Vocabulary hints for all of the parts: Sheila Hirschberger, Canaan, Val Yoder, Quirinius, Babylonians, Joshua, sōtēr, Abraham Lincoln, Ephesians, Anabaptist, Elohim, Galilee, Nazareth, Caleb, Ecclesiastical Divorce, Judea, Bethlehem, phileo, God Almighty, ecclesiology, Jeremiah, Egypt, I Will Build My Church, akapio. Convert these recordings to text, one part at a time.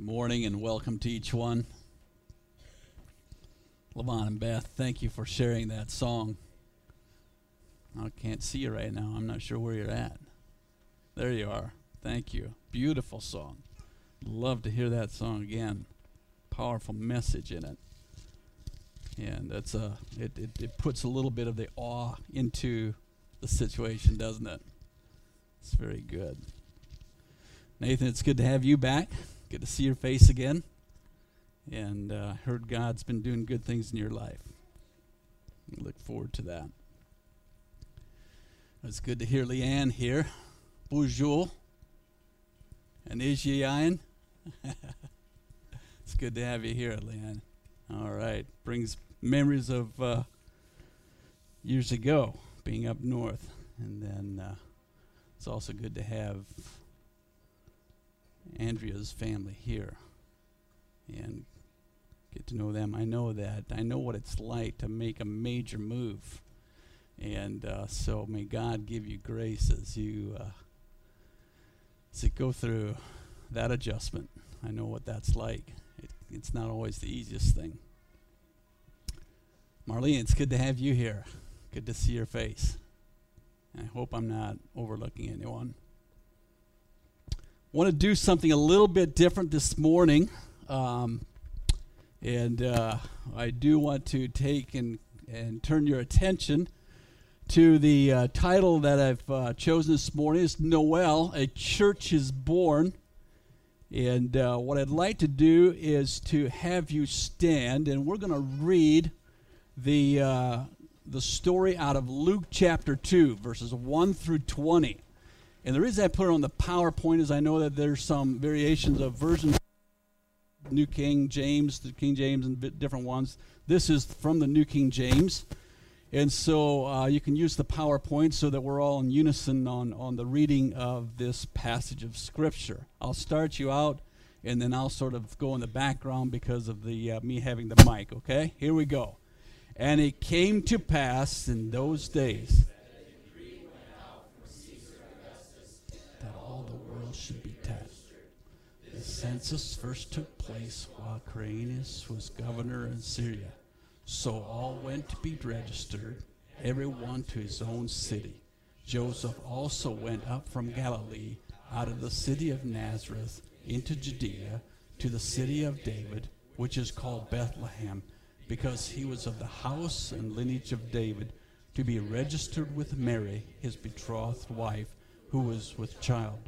Morning and welcome to each one. Levon and Beth, thank you for sharing that song. I can't see you right now. I'm not sure where you're at. There you are. Thank you. Beautiful song. Love to hear that song again. Powerful message in it. And that's it puts a little bit of the awe into the situation, doesn't it? It's very good. Nathan, it's good to have you back. Good to see your face again. And heard God's been doing good things in your life. We look forward to that. It's good to hear Leanne here. Bonjour. And is ye iron? It's good to have you here, Leanne. All right. Brings memories of years ago being up north. And then it's also good to have Andrea's family here and get to know them. I know that. I know what it's like to make a major move. And so may God give you grace as you go through that adjustment. I know what that's like. It's not always the easiest thing. Marlene, it's good to have you here. Good to see your face. I hope I'm not overlooking anyone. Want to do something a little bit different this morning. I do want to take and turn your attention to the title that I've chosen this morning. It's Noel, A Church is Born. And what I'd like to do is to have you stand, and we're going to read the story out of Luke chapter 2, verses 1 through 20. And the reason I put it on the PowerPoint is I know that there's some variations of versions, New King James, the King James, and different ones. This is from the New King James. And so you can use the PowerPoint so that we're all in unison on the reading of this passage of Scripture. I'll start you out, and then I'll sort of go in the background because of the me having the mic, okay? Here we go. And it came to pass in those days that all the world should be taxed. The census first took place while Quirinius was governor in Syria. So all went to be registered, everyone to his own city. Joseph also went up from Galilee, out of the city of Nazareth, into Judea, to the city of David, which is called Bethlehem, because he was of the house and lineage of David, to be registered with Mary, his betrothed wife, who was with child.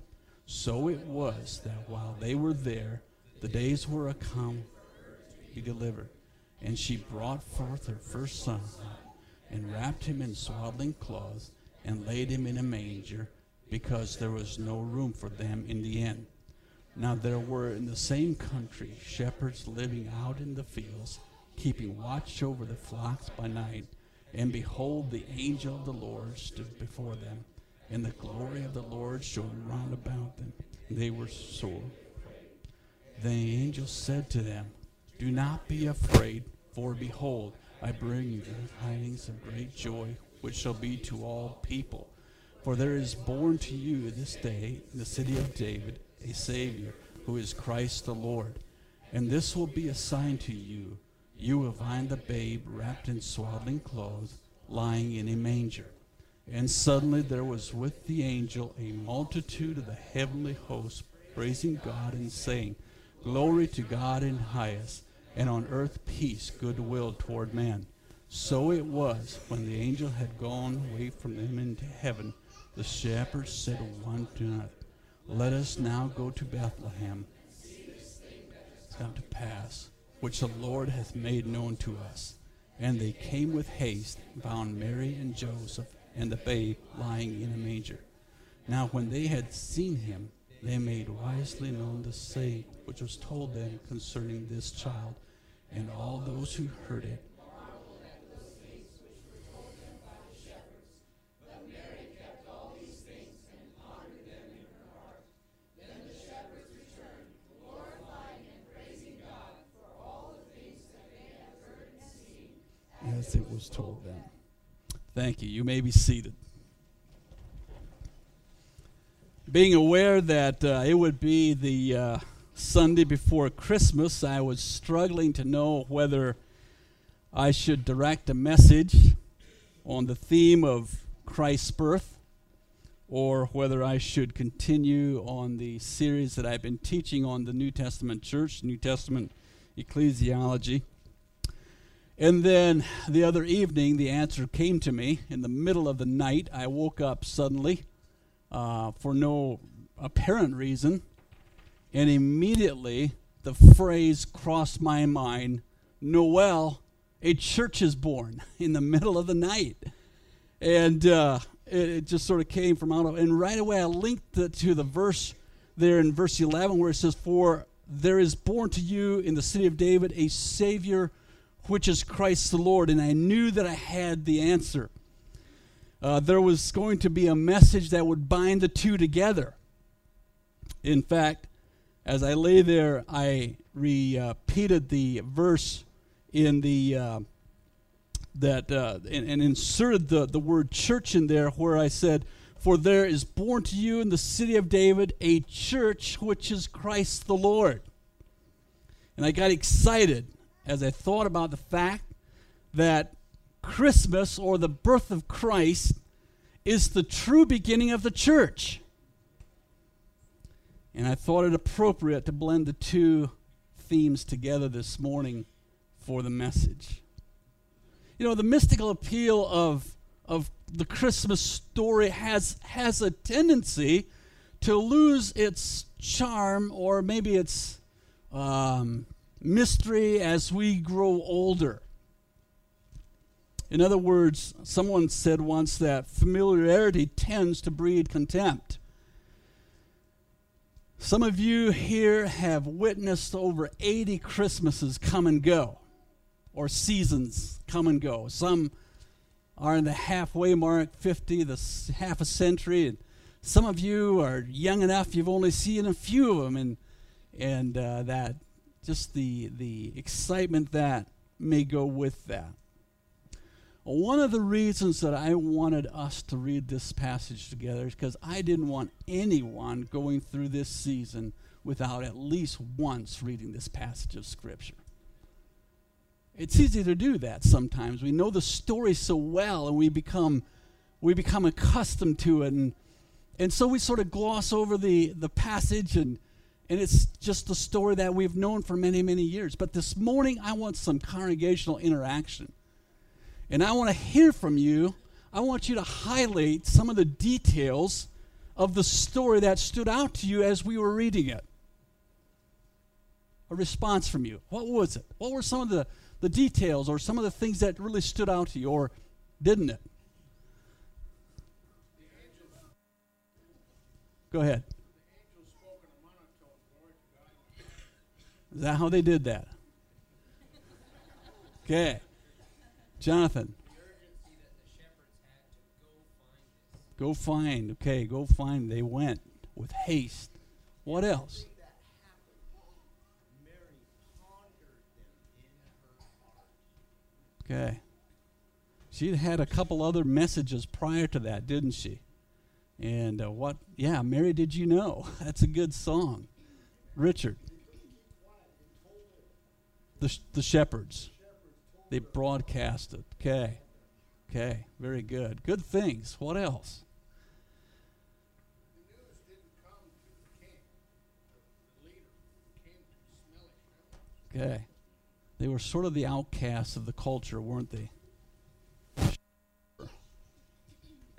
So it was that while they were there, the days were accomplished to be delivered. And she brought forth her first son, and wrapped him in swaddling cloths, and laid him in a manger, because there was no room for them in the inn. Now there were in the same country shepherds living out in the fields, keeping watch over the flocks by night. And behold, the angel of the Lord stood before them, and the glory of the Lord shone round about them. They were sore. The angel said to them, "Do not be afraid, for behold, I bring you good tidings of great joy, which shall be to all people. For there is born to you this day in the city of David a Savior, who is Christ the Lord. And this will be a sign to you. You will find the babe wrapped in swaddling clothes, lying in a manger." And suddenly there was with the angel a multitude of the heavenly host, praising God and saying, "Glory to God in highest, and on earth peace, goodwill toward man." So it was, when the angel had gone away from them into heaven, the shepherds said one to another, "Let us now go to Bethlehem, come to pass, which the Lord hath made known to us." And they came with haste, found Mary and Joseph, and the babe lying in a manger. Now when they had seen him, they made wisely known the saying which was told them concerning this child, and all those who heard it marveled at those things which were told them by the shepherds. But Mary kept all these things and pondered them in her heart. Then the shepherds returned, glorifying and praising God for all the things that they had heard and seen, as it was told them. Thank you. You may be seated. Being aware that it would be the Sunday before Christmas, I was struggling to know whether I should direct a message on the theme of Christ's birth, or whether I should continue on the series that I've been teaching on the New Testament church, New Testament ecclesiology. And then the other evening, the answer came to me in the middle of the night. I woke up suddenly for no apparent reason, and immediately the phrase crossed my mind, Noel, a church is born, in the middle of the night. And it just sort of came from out of, and right away I linked it to the verse there in verse 11 where it says, "For there is born to you in the city of David a Savior, which is Christ the Lord." And I knew that I had the answer. There was going to be a message that would bind the two together. In fact, as I lay there, I repeated the verse in the and inserted the word church in there, where I said, "For there is born to you in the city of David a church which is Christ the Lord." And I got excited as I thought about the fact that Christmas, or the birth of Christ, is the true beginning of the church. And I thought it appropriate to blend the two themes together this morning for the message. You know, the mystical appeal of the Christmas story has a tendency to lose its charm, or maybe its mystery, as we grow older. In other words, someone said once that familiarity tends to breed contempt. Some of you here have witnessed over 80 Christmases come and go, or seasons come and go. Some are in the halfway mark, 50, half a century. And some of you are young enough, you've only seen a few of them, and that just the excitement that may go with that. One of the reasons that I wanted us to read this passage together is because I didn't want anyone going through this season without at least once reading this passage of Scripture. It's easy to do that sometimes. We know the story so well, and we become accustomed to it, and so we sort of gloss over the passage, and it's just the story that we've known for many, many years. But this morning, I want some congregational interaction. And I want to hear from you. I want you to highlight some of the details of the story that stood out to you as we were reading it. A response from you. What was it? What were some of the details, or some of the things that really stood out to you, or didn't it? Go ahead. The angels spoke in a monotone, "Glory to God." Is that how they did that? Okay. Jonathan. The urgency that the shepherds had to go find this. Okay, go find. They went with haste. What else? That happened, Mary pondered them in her heart. Okay. She had a couple other messages prior to that, didn't she? And what? Yeah, Mary, did you know? That's a good song. Richard. The shepherds. They broadcast it. Okay. Okay. Very good. Good things. What else? The news didn't come to the king. The leader came to smelling. Okay. They were sort of the outcasts of the culture, weren't they?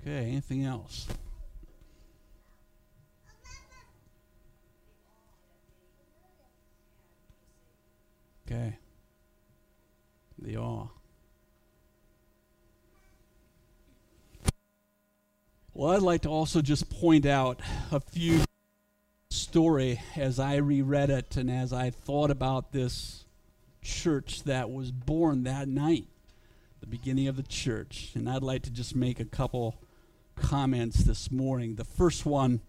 Okay. Anything else? Okay. The awe. Well, I'd like to also just point out a few story as I reread it and as I thought about this church that was born that night, the beginning of the church. And I'd like to just make a couple comments this morning. The first one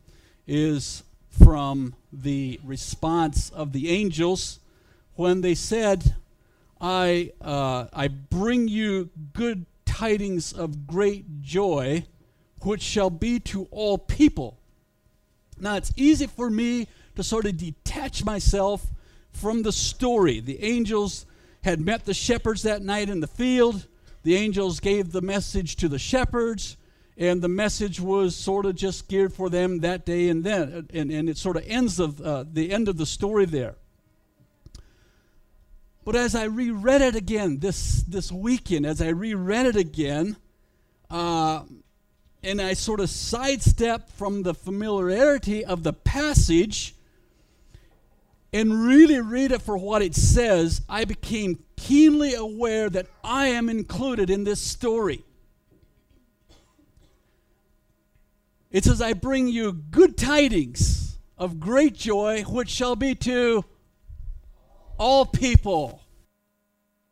is from the response of the angels when they said, I bring you good tidings of great joy, which shall be to all people. Now, it's easy for me to sort of detach detach myself from the story. The angels had met the shepherds that night in the field. The angels gave the message to the shepherds, and the message was sort of just geared for them that day and then. And it sort of ends of the end of the story there. But as I reread it again this weekend, and I sort of sidestepped from the familiarity of the passage and really read it for what it says, I became keenly aware that I am included in this story. It says, I bring you good tidings of great joy, which shall be to all people.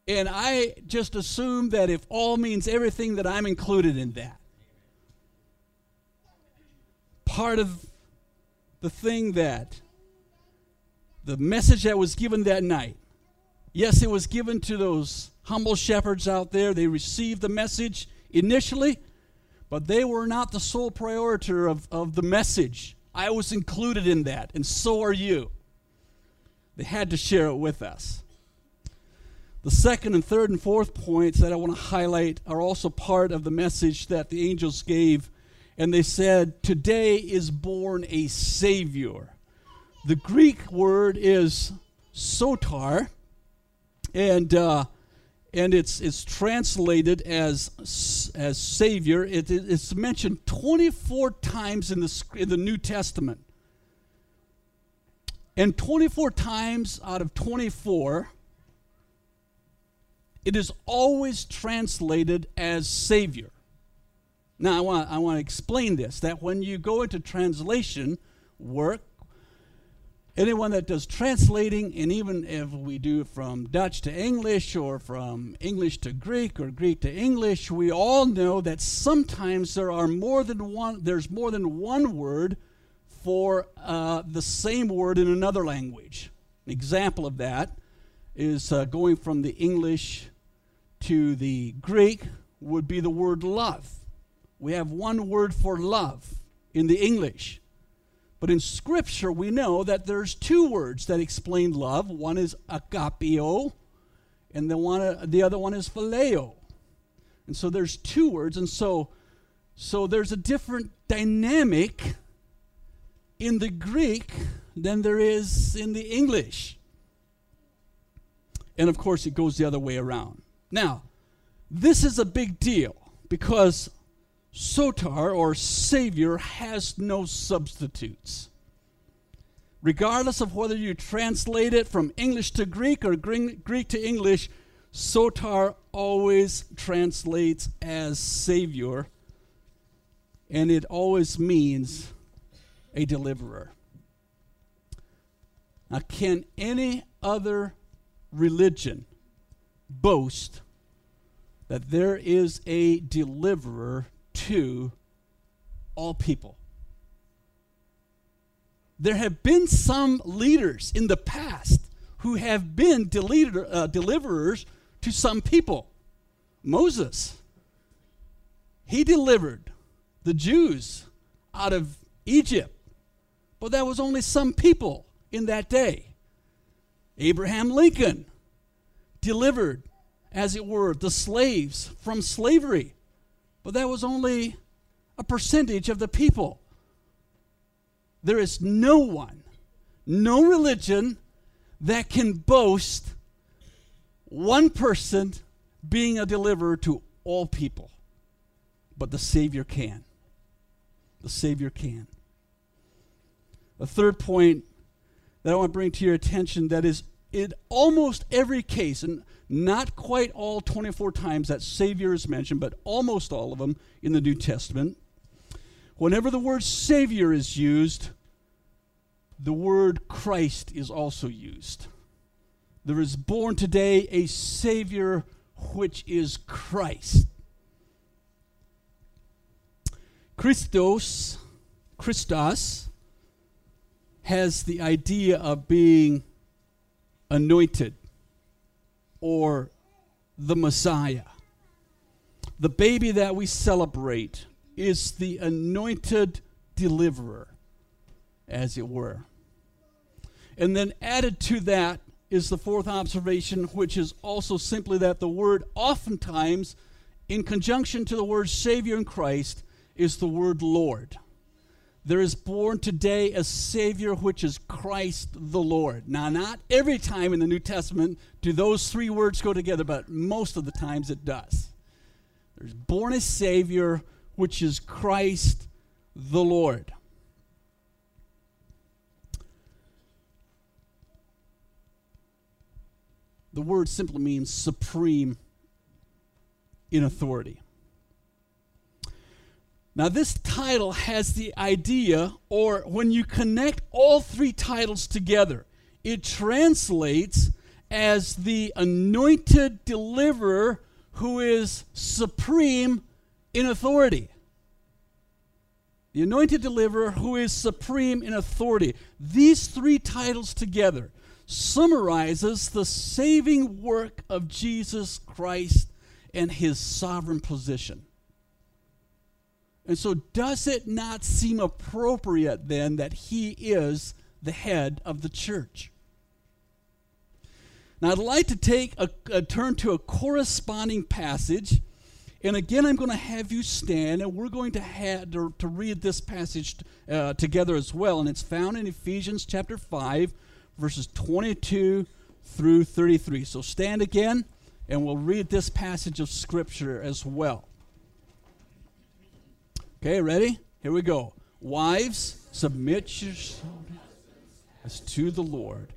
And I just assume that if all means everything, that I'm included in that. Part of the thing that, the message that was given that night, yes, it was given to those humble shepherds out there. They received the message initially, but they were not the sole priority of the message. I was included in that, and so are you. They had to share it with us. The second and third and fourth points that I want to highlight are also part of the message that the angels gave. And they said, today is born a Savior. The Greek word is sōtēr, and it's translated as Savior. It's mentioned 24 times in the New Testament. And 24 times out of 24, it is always translated as Savior. Now, I want to explain this, that when you go into translation work, anyone that does translating, and even if we do from Dutch to English or from English to Greek or Greek to English, we all know that sometimes there's more than one word for the same word in another language. An example of that is going from the English to the Greek would be the word love. We have one word for love in the English. But in Scripture, we know that there's two words that explain love. One is akapio, and the other one is phileo. And so there's two words, and so there's a different dynamic in the Greek than there is in the English. And of course, it goes the other way around. Now, this is a big deal because sōtēr, or Savior, has no substitutes. Regardless of whether you translate it from English to Greek or Greek to English, sōtēr always translates as Savior, and it always means a deliverer. Now, can any other religion boast that there is a deliverer to all people? There have been some leaders in the past who have been deliverers to some people. Moses, he delivered the Jews out of Egypt, but that was only some people in that day. Abraham Lincoln delivered, as it were, the slaves from slavery, but that was only a percentage of the people. There is no one, no religion that can boast one person being a deliverer to all people. But the Savior can. The Savior can. The third point that I want to bring to your attention, that is, in almost every case, and not quite all 24 times that Savior is mentioned, but almost all of them in the New Testament, whenever the word Savior is used, the word Christ is also used. There is born today a Savior, which is Christ. Christos has the idea of being anointed, or the Messiah. The baby that we celebrate is the anointed deliverer, as it were. And then added to that is the fourth observation, which is also simply that the word oftentimes, in conjunction to the word Savior in Christ, is the word Lord. There is born today a Savior, which is Christ the Lord. Now, not every time in the New Testament do those three words go together, but most of the times it does. There's born a Savior, which is Christ the Lord. The word simply means supreme in authority. Now, this title has the idea, or when you connect all three titles together, it translates as the anointed deliverer who is supreme in authority. The anointed deliverer who is supreme in authority. These three titles together summarizes the saving work of Jesus Christ and his sovereign position. And so does it not seem appropriate then that he is the head of the church? Now I'd like to take a turn to a corresponding passage. And again, I'm going to have you stand, and we're going to read this passage together as well. And it's found in Ephesians chapter 5, verses 22 through 33. So stand again, and we'll read this passage of Scripture as well. Okay, ready? Here we go. Wives, submit yourselves as to the Lord.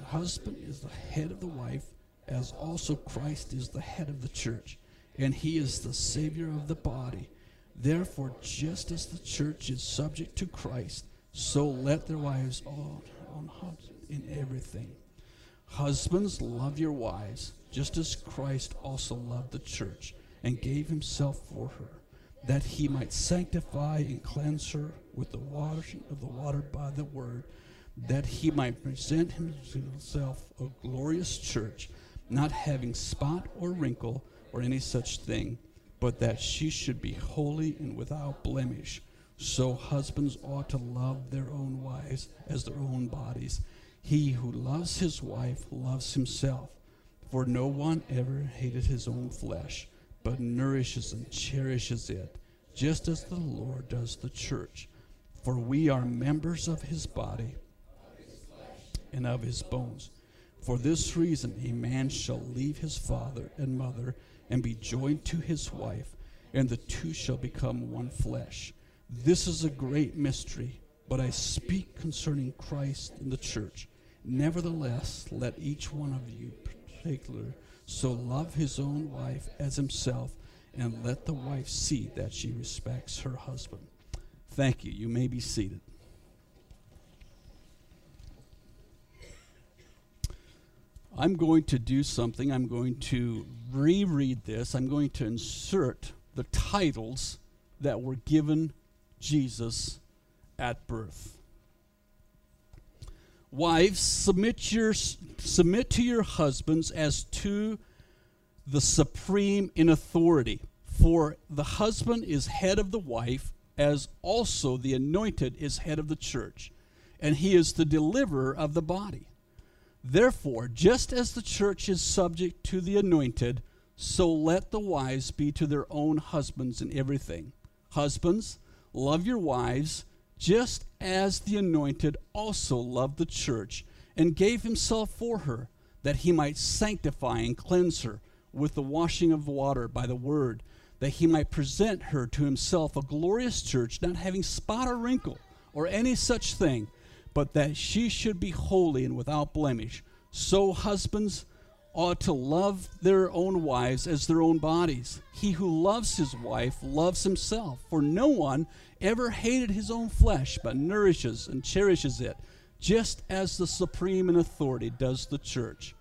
The husband is the head of the wife, as also Christ is the head of the church, and he is the Savior of the body. Therefore, just as the church is subject to Christ, so let their wives all on husbands in everything. Husbands, love your wives, just as Christ also loved the church and gave himself for her, that he might sanctify and cleanse her with the washing of the water by the word, that he might present himself a glorious church, not having spot or wrinkle or any such thing, but that she should be holy and without blemish. So husbands ought to love their own wives as their own bodies. He who loves his wife loves himself, for no one ever hated his own flesh, but nourishes and cherishes it, just as the Lord does the church. For we are members of his body and of his bones. For this reason, a man shall leave his father and mother and be joined to his wife, and the two shall become one flesh. This is a great mystery, but I speak concerning Christ and the church. Nevertheless, let each one of you particularly so love his own wife as himself, and let the wife see that she respects her husband. Thank you. You may be seated. I'm going to do something. I'm going to reread this. I'm going to insert the titles that were given Jesus at birth. Wives, submit to your husbands as to the supreme in authority. For the husband is head of the wife, as also the anointed is head of the church, and he is the deliverer of the body. Therefore, just as the church is subject to the anointed, so let the wives be to their own husbands in everything. Husbands, love your wives, just as the anointed also loved the church and gave himself for her, that he might sanctify and cleanse her with the washing of water by the word, that he might present her to himself a glorious church, not having spot or wrinkle or any such thing, but that she should be holy and without blemish. So husbands ought to love their own wives as their own bodies. He who loves his wife loves himself, for no one ever hated his own flesh, but nourishes and cherishes it, just as the supreme in authority does the church.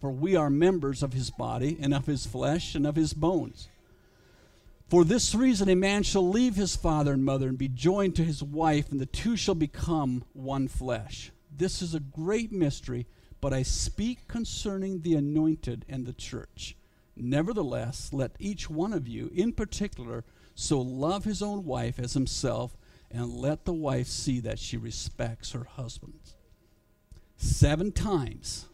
For we are members of his body, and of his flesh, and of his bones. For this reason, a man shall leave his father and mother and be joined to his wife, and the two shall become one flesh. This is a great mystery, but I speak concerning the anointed and the church. Nevertheless, let each one of you, in particular, so love his own wife as himself, and let the wife see that she respects her husband. 7 times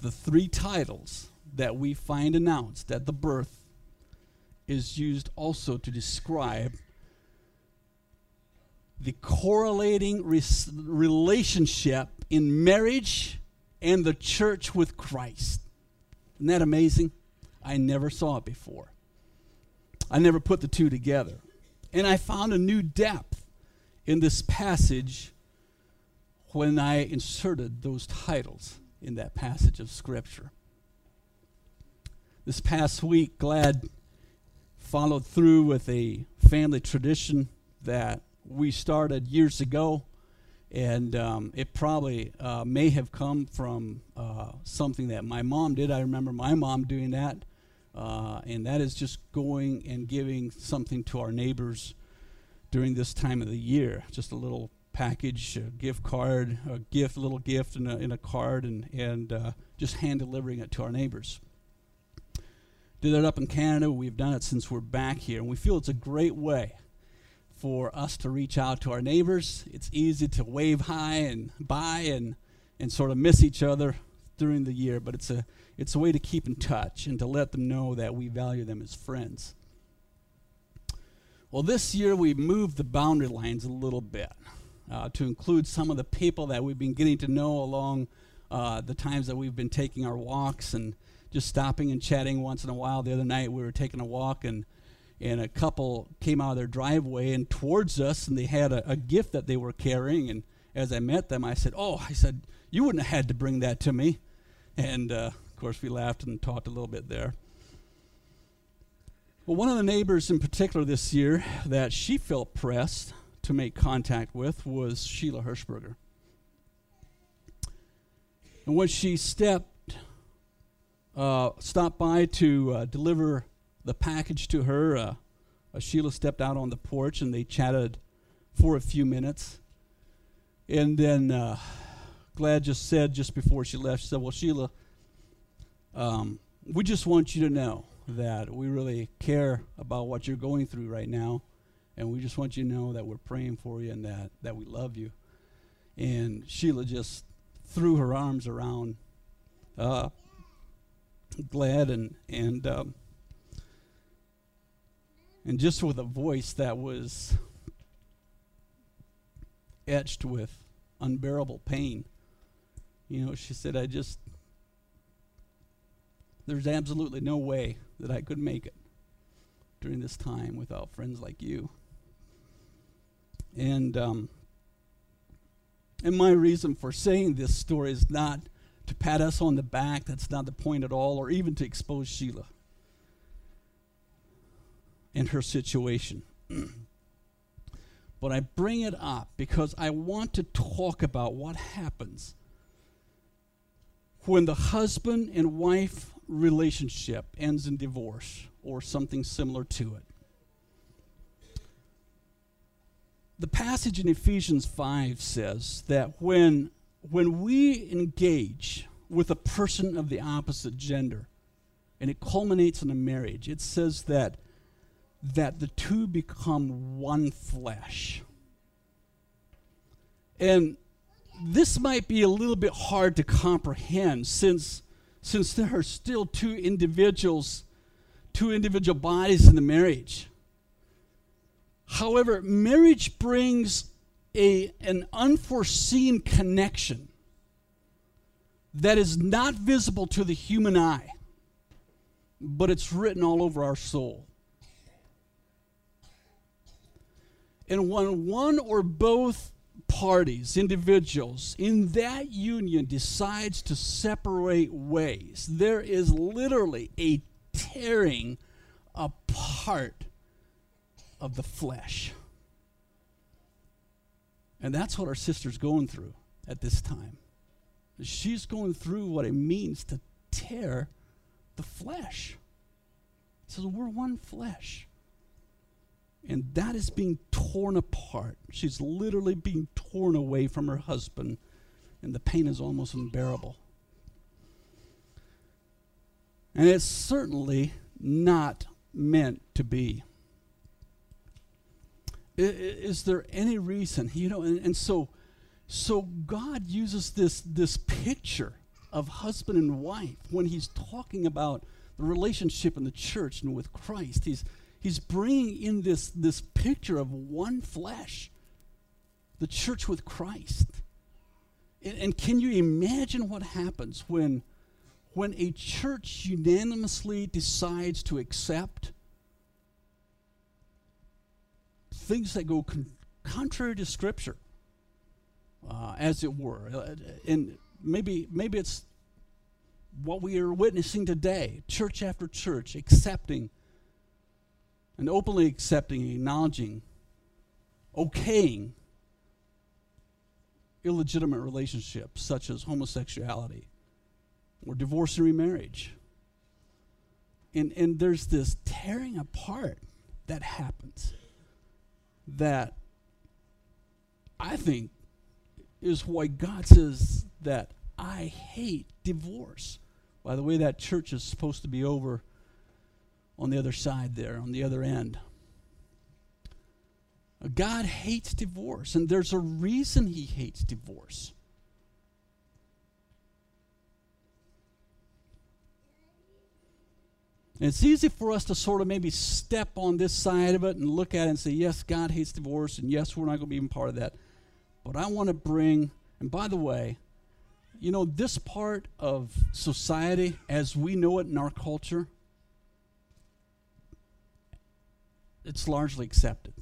the 3 titles that we find announced at the birth is used also to describe the correlating relationship in marriage and the church with Christ. Isn't that amazing? I never saw it before. I never put the two together. And I found a new depth in this passage when I inserted those titles in that passage of Scripture. This past week, Glad followed through with a family tradition that we started years ago, and it probably may have come from something that my mom did. I remember my mom doing that, and that is just going and giving something to our neighbors during this time of the year, just a little package, a gift card, a gift, little gift in a card, and just hand delivering it to our neighbors. Did that up in Canada. We've done it since we're back here, and we feel it's a great way for us to reach out to our neighbors. It's easy to wave high and bye and sort of miss each other during the year, but it's a way to keep in touch and to let them know that we value them as friends. Well, this year we moved the boundary lines a little bit to include some of the people that we've been getting to know along the times that we've been taking our walks and just stopping and chatting once in a while. The other night we were taking a walk, and a couple came out of their driveway and towards us, and they had a gift that they were carrying. And as I met them, I said, you wouldn't have had to bring that to me. And, of course, we laughed and talked a little bit there. Well, one of the neighbors in particular this year that she felt pressed to make contact with was Sheila Hirschberger. And when she stopped by to deliver the package to her, Sheila stepped out on the porch, and they chatted for a few minutes. And then Glad just said, just before she left, she said, well, Sheila, we just want you to know that we really care about what you're going through right now, and we just want you to know that we're praying for you and that we love you. And Sheila just threw her arms around Glad and just with a voice that was etched with unbearable pain. You know, she said, there's absolutely no way that I could make it during this time without friends like you. And my reason for saying this story is not to pat us on the back. That's not the point at all, or even to expose Sheila and her situation. But I bring it up because I want to talk about what happens when the husband and wife relationship ends in divorce or something similar to it. The passage in Ephesians 5 says that when we engage with a person of the opposite gender, and it culminates in a marriage, it says that the two become one flesh. And this might be a little bit hard to comprehend, since there are still two individual bodies in the marriage. However, marriage brings an unforeseen connection that is not visible to the human eye, but it's written all over our soul. And when one or both parties, individuals, in that union decides to separate ways, there is literally a tearing apart of the flesh. And that's what our sister's going through at this time. She's going through what it means to tear the flesh. It says, we're one flesh. And that is being torn apart. She's literally being torn away from her husband, and the pain is almost unbearable. And it's certainly not meant to be. Is there any reason? You know, and so So God uses this picture of husband and wife when he's talking about the relationship in the church and with Christ. He's bringing in this picture of one flesh, the church with Christ. And can you imagine what happens when a church unanimously decides to accept things that go contrary to Scripture, as it were? And maybe it's what we are witnessing today, church after church, accepting and openly accepting, acknowledging, okaying illegitimate relationships such as homosexuality or divorce and remarriage. And there's this tearing apart that happens that I think is why God says that I hate divorce. By the way, that church is supposed to be over on the other side there, on the other end. God hates divorce, and there's a reason he hates divorce. And it's easy for us to sort of maybe step on this side of it and look at it and say, yes, God hates divorce, and yes, we're not going to be even part of that. But I want to bring, and by the way, you know, this part of society as we know it in our culture, it's largely accepted.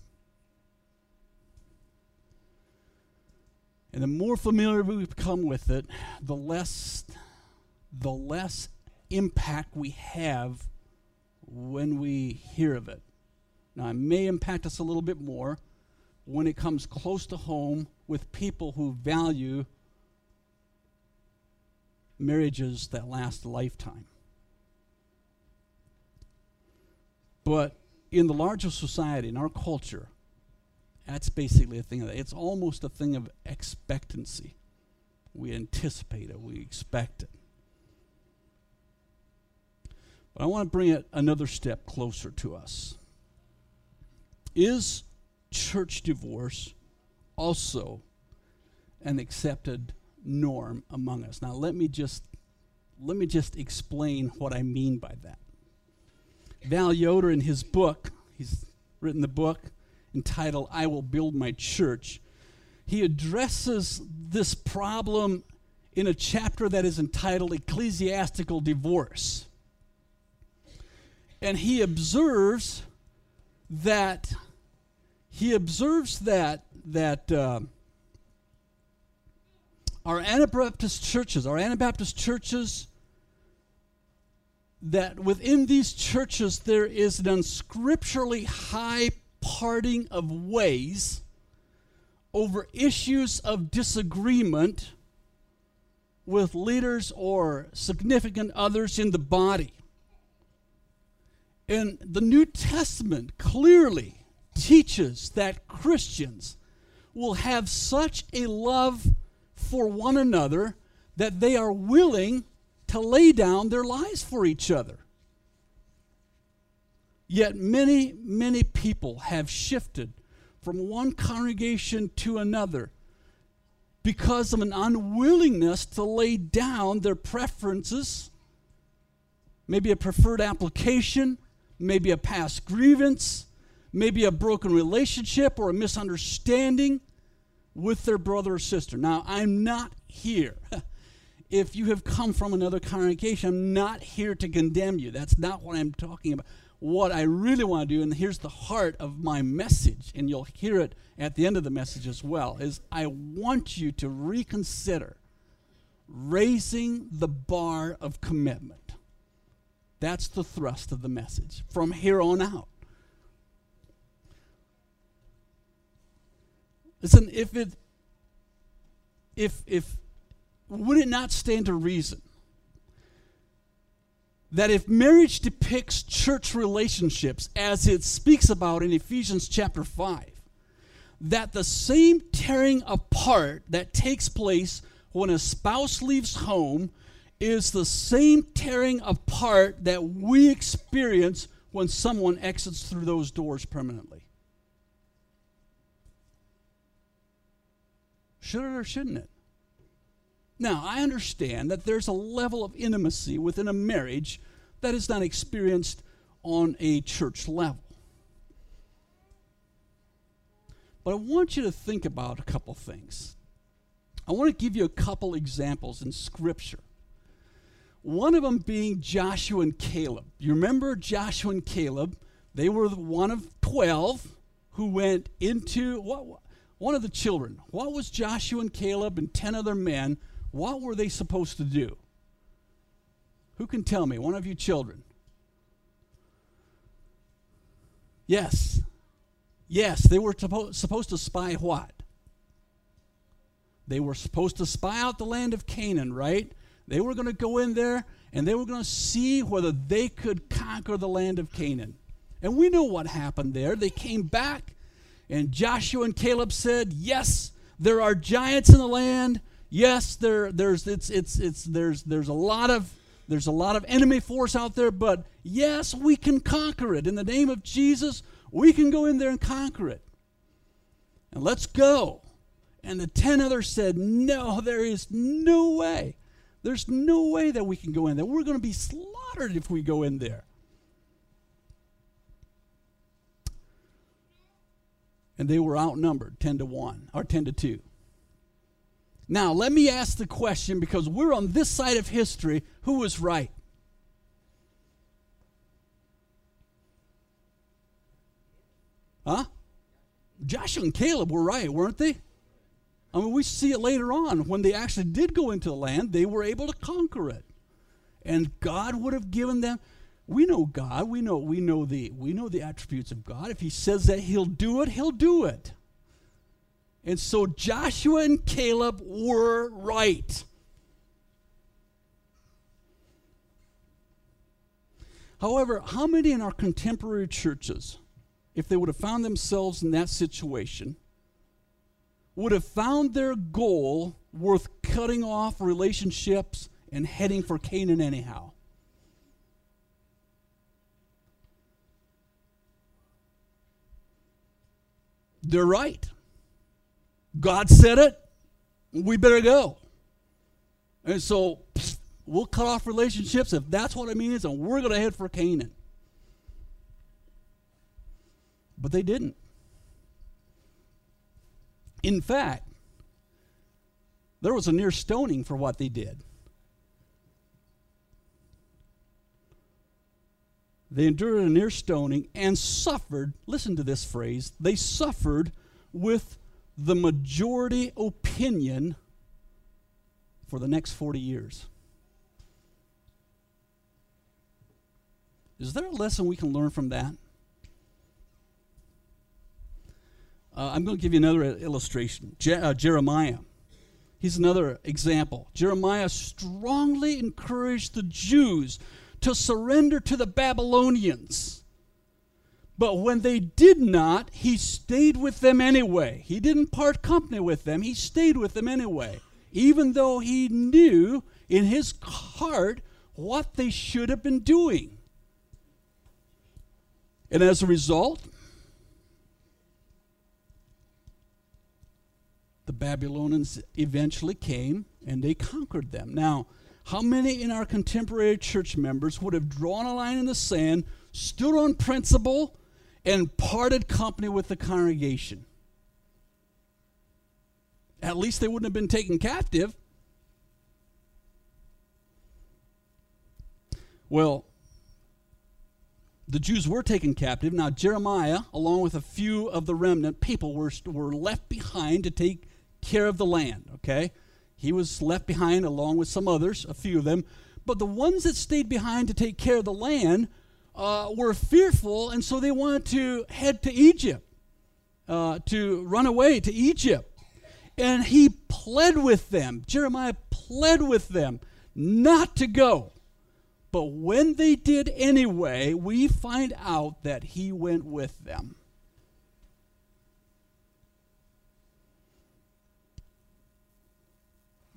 And the more familiar we become with it, the less impact we have when we hear of it. Now, it may impact us a little bit more when it comes close to home with people who value marriages that last a lifetime. But in the larger society, in our culture, that's basically a thing. It's almost a thing of expectancy. We anticipate it. We expect it. But I want to bring it another step closer to us. Is church divorce also an accepted norm among us? Now, let me just explain what I mean by that. Val Yoder, in his book, he's written the book entitled I Will Build My Church, he addresses this problem in a chapter that is entitled Ecclesiastical Divorce. And he observes that our Anabaptist churches, that within these churches there is an unscripturally high parting of ways over issues of disagreement with leaders or significant others in the body. And the New Testament clearly teaches that Christians will have such a love for one another that they are willing to lay down their lives for each other. Yet many, many people have shifted from one congregation to another because of an unwillingness to lay down their preferences, maybe a preferred application, maybe a past grievance, maybe a broken relationship or a misunderstanding with their brother or sister. Now, I'm not here. If you have come from another congregation, I'm not here to condemn you. That's not what I'm talking about. What I really want to do, and here's the heart of my message, and you'll hear it at the end of the message as well, is I want you to reconsider raising the bar of commitment. That's the thrust of the message from here on out. Listen, would it not stand to reason that if marriage depicts church relationships as it speaks about in Ephesians chapter 5, that the same tearing apart that takes place when a spouse leaves home is the same tearing apart that we experience when someone exits through those doors permanently? Should it or shouldn't it? Now, I understand that there's a level of intimacy within a marriage that is not experienced on a church level. But I want you to think about a couple things. I want to give you a couple examples in Scripture. One of them being Joshua and Caleb. You remember Joshua and Caleb? They were one of 12 who went into, one of the children. What was Joshua and Caleb and 10 other men, what were they supposed to do? Who can tell me? One of you children. Yes. Yes, they were supposed to spy what? They were supposed to spy out the land of Canaan, right? They were going to go in there, and they were going to see whether they could conquer the land of Canaan. And we know what happened there. They came back, and Joshua and Caleb said, yes, there are giants in the land. Yes, there's a lot of enemy force out there, but yes, we can conquer it. In the name of Jesus, we can go in there and conquer it. And let's go. And the 10 others said, no, there is no way. There's no way that we can go in there. We're going to be slaughtered if we go in there. And they were outnumbered 10-1 or 10-2. Now, let me ask the question, because we're on this side of history, who was right? Huh? Joshua and Caleb were right, weren't they? I mean, we see it later on. When they actually did go into the land, they were able to conquer it. And God would have given them. We know God. We know the attributes of God. If he says that he'll do it, he'll do it. And so Joshua and Caleb were right. However, how many in our contemporary churches, if they would have found themselves in that situation, would have found their goal worth cutting off relationships and heading for Canaan anyhow? They're right. God said it. We better go. And so we'll cut off relationships if that's what it means, and we're going to head for Canaan. But they didn't. In fact, there was a near stoning for what they did. They endured a near stoning and suffered, listen to this phrase, they suffered with the majority opinion for the next 40 years. Is there a lesson we can learn from that? I'm going to give you another illustration. Jeremiah. He's another example. Jeremiah strongly encouraged the Jews to surrender to the Babylonians. But when they did not, he stayed with them anyway. He didn't part company with them. He stayed with them anyway, even though he knew in his heart what they should have been doing. And as a result, the Babylonians eventually came and they conquered them. Now, how many in our contemporary church members would have drawn a line in the sand, stood on principle, and parted company with the congregation? At least they wouldn't have been taken captive. Well, the Jews were taken captive. Now, Jeremiah, along with a few of the remnant people, were left behind to take care of the land, okay? He was left behind along with some others, a few of them. But the ones that stayed behind to take care of the land were fearful, and so they wanted to head to Egypt, to run away to Egypt. And he pled with them. Jeremiah pled with them not to go. But when they did anyway, we find out that he went with them.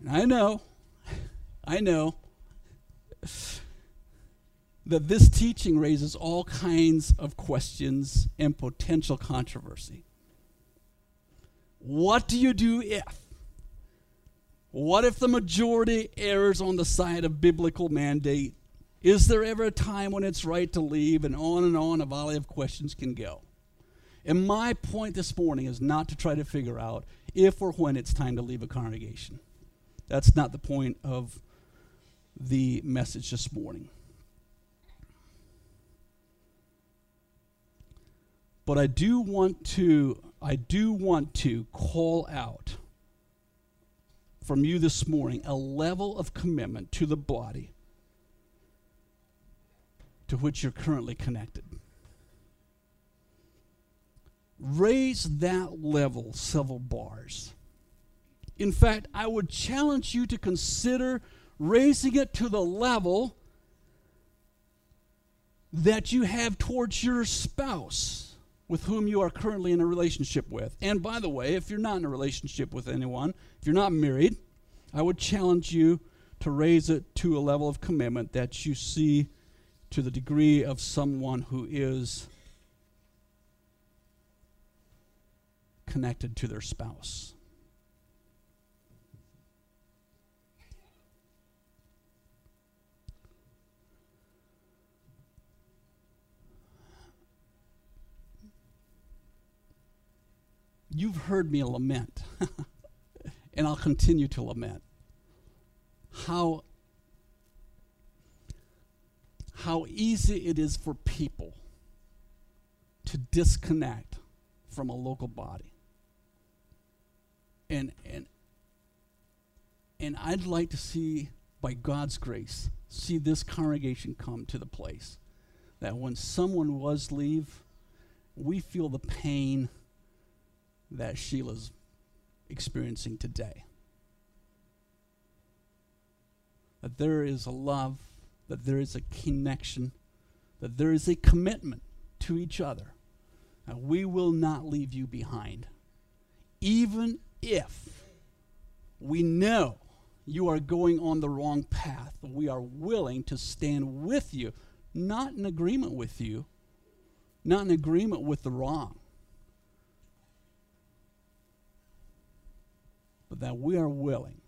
I know that this teaching raises all kinds of questions and potential controversy. What do you do if? What if the majority errs on the side of biblical mandate? Is there ever a time when it's right to leave? And on, a volley of questions can go. And my point this morning is not to try to figure out if or when it's time to leave a congregation. That's not the point of the message this morning. But I do want to call out from you this morning a level of commitment to the body to which you're currently connected. Raise that level several bars. In fact, I would challenge you to consider raising it to the level that you have towards your spouse, with whom you are currently in a relationship with. And by the way, if you're not in a relationship with anyone, if you're not married, I would challenge you to raise it to a level of commitment that you see to the degree of someone who is connected to their spouse. You've heard me lament, and I'll continue to lament, how easy it is for people to disconnect from a local body. And I'd like to see, by God's grace, see this congregation come to the place that when someone was leave, we feel the pain that Sheila's experiencing today. That there is a love, that there is a connection, that there is a commitment to each other. That we will not leave you behind. Even if we know you are going on the wrong path, we are willing to stand with you, not in agreement with you, not in agreement with the wrong, but that we are willing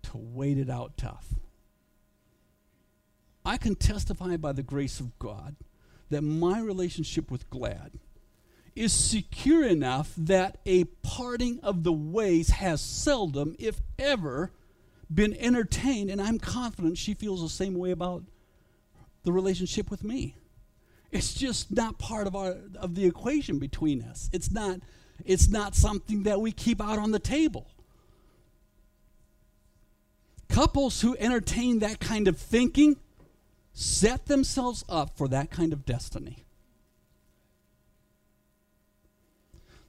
to wait it out tough. I can testify by the grace of God that my relationship with Glad is secure enough that a parting of the ways has seldom, if ever, been entertained, and I'm confident she feels the same way about the relationship with me. It's just not part of the equation between us. It's not something that we keep out on the table. Couples who entertain that kind of thinking set themselves up for that kind of destiny.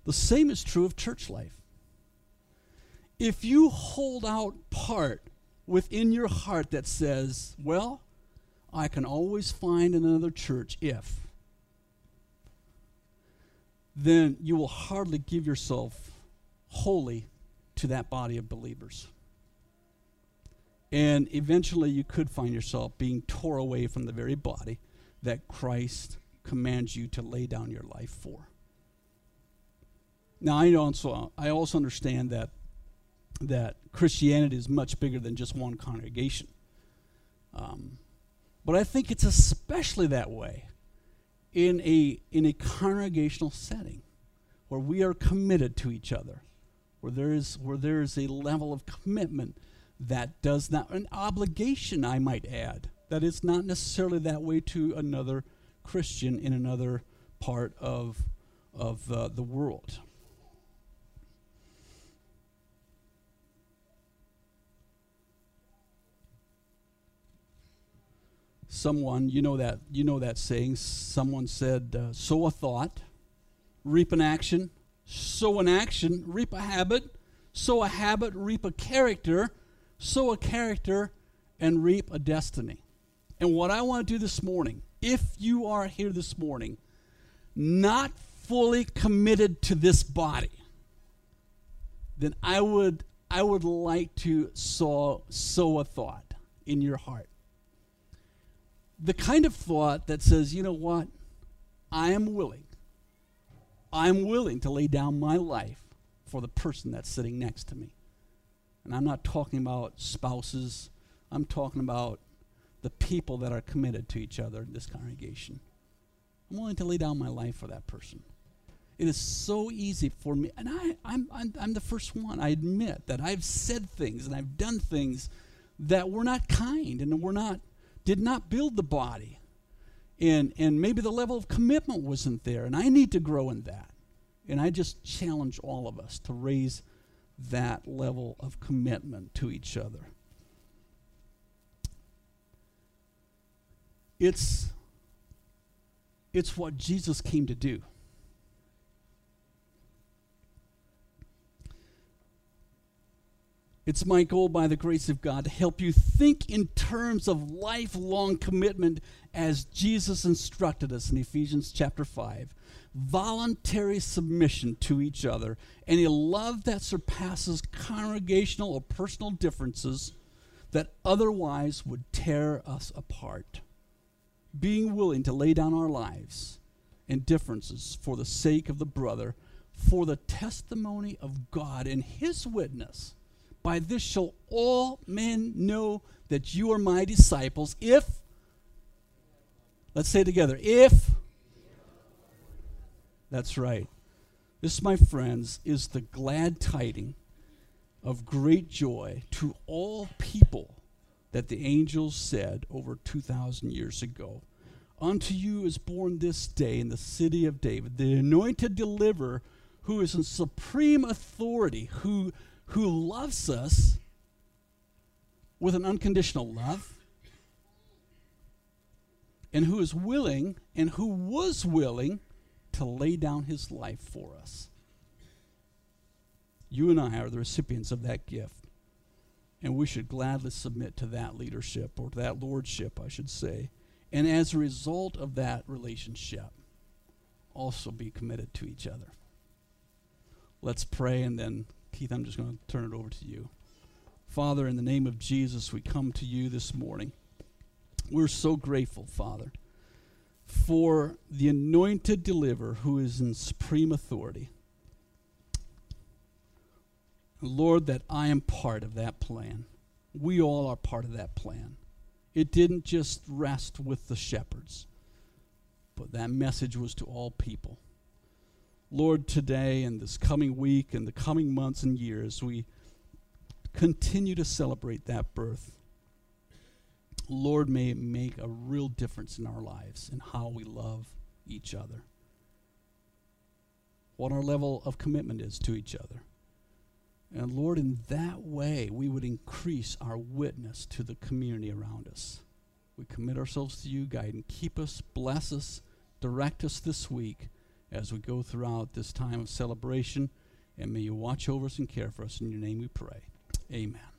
The same is true of church life. If you hold out part within your heart that says, well, I can always find another church if, then you will hardly give yourself wholly to that body of believers. And eventually you could find yourself being torn away from the very body that Christ commands you to lay down your life for. Now, I also understand that Christianity is much bigger than just one congregation. But I think it's especially that way in a congregational setting where we are committed to each other, where there is a level of commitment that does not, an obligation I might add, that is not necessarily that way to another Christian in another part of the world. Someone, you know that saying, someone said, sow a thought, reap an action, sow an action, reap a habit, sow a habit, reap a character, sow a character, and reap a destiny. And what I want to do this morning, if you are here this morning, not fully committed to this body, then I would like to sow a thought in your heart. The kind of thought that says, you know what, I'm willing to lay down my life for the person that's sitting next to me. And I'm not talking about spouses. I'm talking about the people that are committed to each other in this congregation. I'm willing to lay down my life for that person. It is so easy for me, and I'm the first one. I admit that I've said things and I've done things that were not kind and did not build the body. And maybe the level of commitment wasn't there, and I need to grow in that. And I just challenge all of us to raise that level of commitment to each other. It's what Jesus came to do. It's my goal, by the grace of God, to help you think in terms of lifelong commitment as Jesus instructed us in Ephesians chapter 5. Voluntary submission to each other and a love that surpasses congregational or personal differences that otherwise would tear us apart. Being willing to lay down our lives and differences for the sake of the brother, for the testimony of God and his witness. By this shall all men know that you are my disciples if, let's say it together, if, that's right. This, my friends, is the glad tidings of great joy to all people that the angels said over 2,000 years ago. Unto you is born this day in the city of David, the anointed deliverer who is in supreme authority, who loves us with an unconditional love, and who is willing and who was willing to lay down his life for us. You and I are the recipients of that gift, and we should gladly submit to that leadership, or to that lordship, I should say, and as a result of that relationship, also be committed to each other. Let's pray, and then Keith, I'm just going to turn it over to you. Father, in the name of Jesus, we come to you this morning. We're so grateful, Father, for the anointed deliverer who is in supreme authority. Lord, that I am part of that plan. We all are part of that plan. It didn't just rest with the shepherds, but that message was to all people. Lord, today and this coming week and the coming months and years, we continue to celebrate that birth. Lord, may it make a real difference in our lives and how we love each other, what our level of commitment is to each other. And Lord, in that way, we would increase our witness to the community around us. We commit ourselves to you. Guide and keep us, bless us, direct us this week, as we go throughout this time of celebration, and may you watch over us and care for us. In your name we pray. Amen.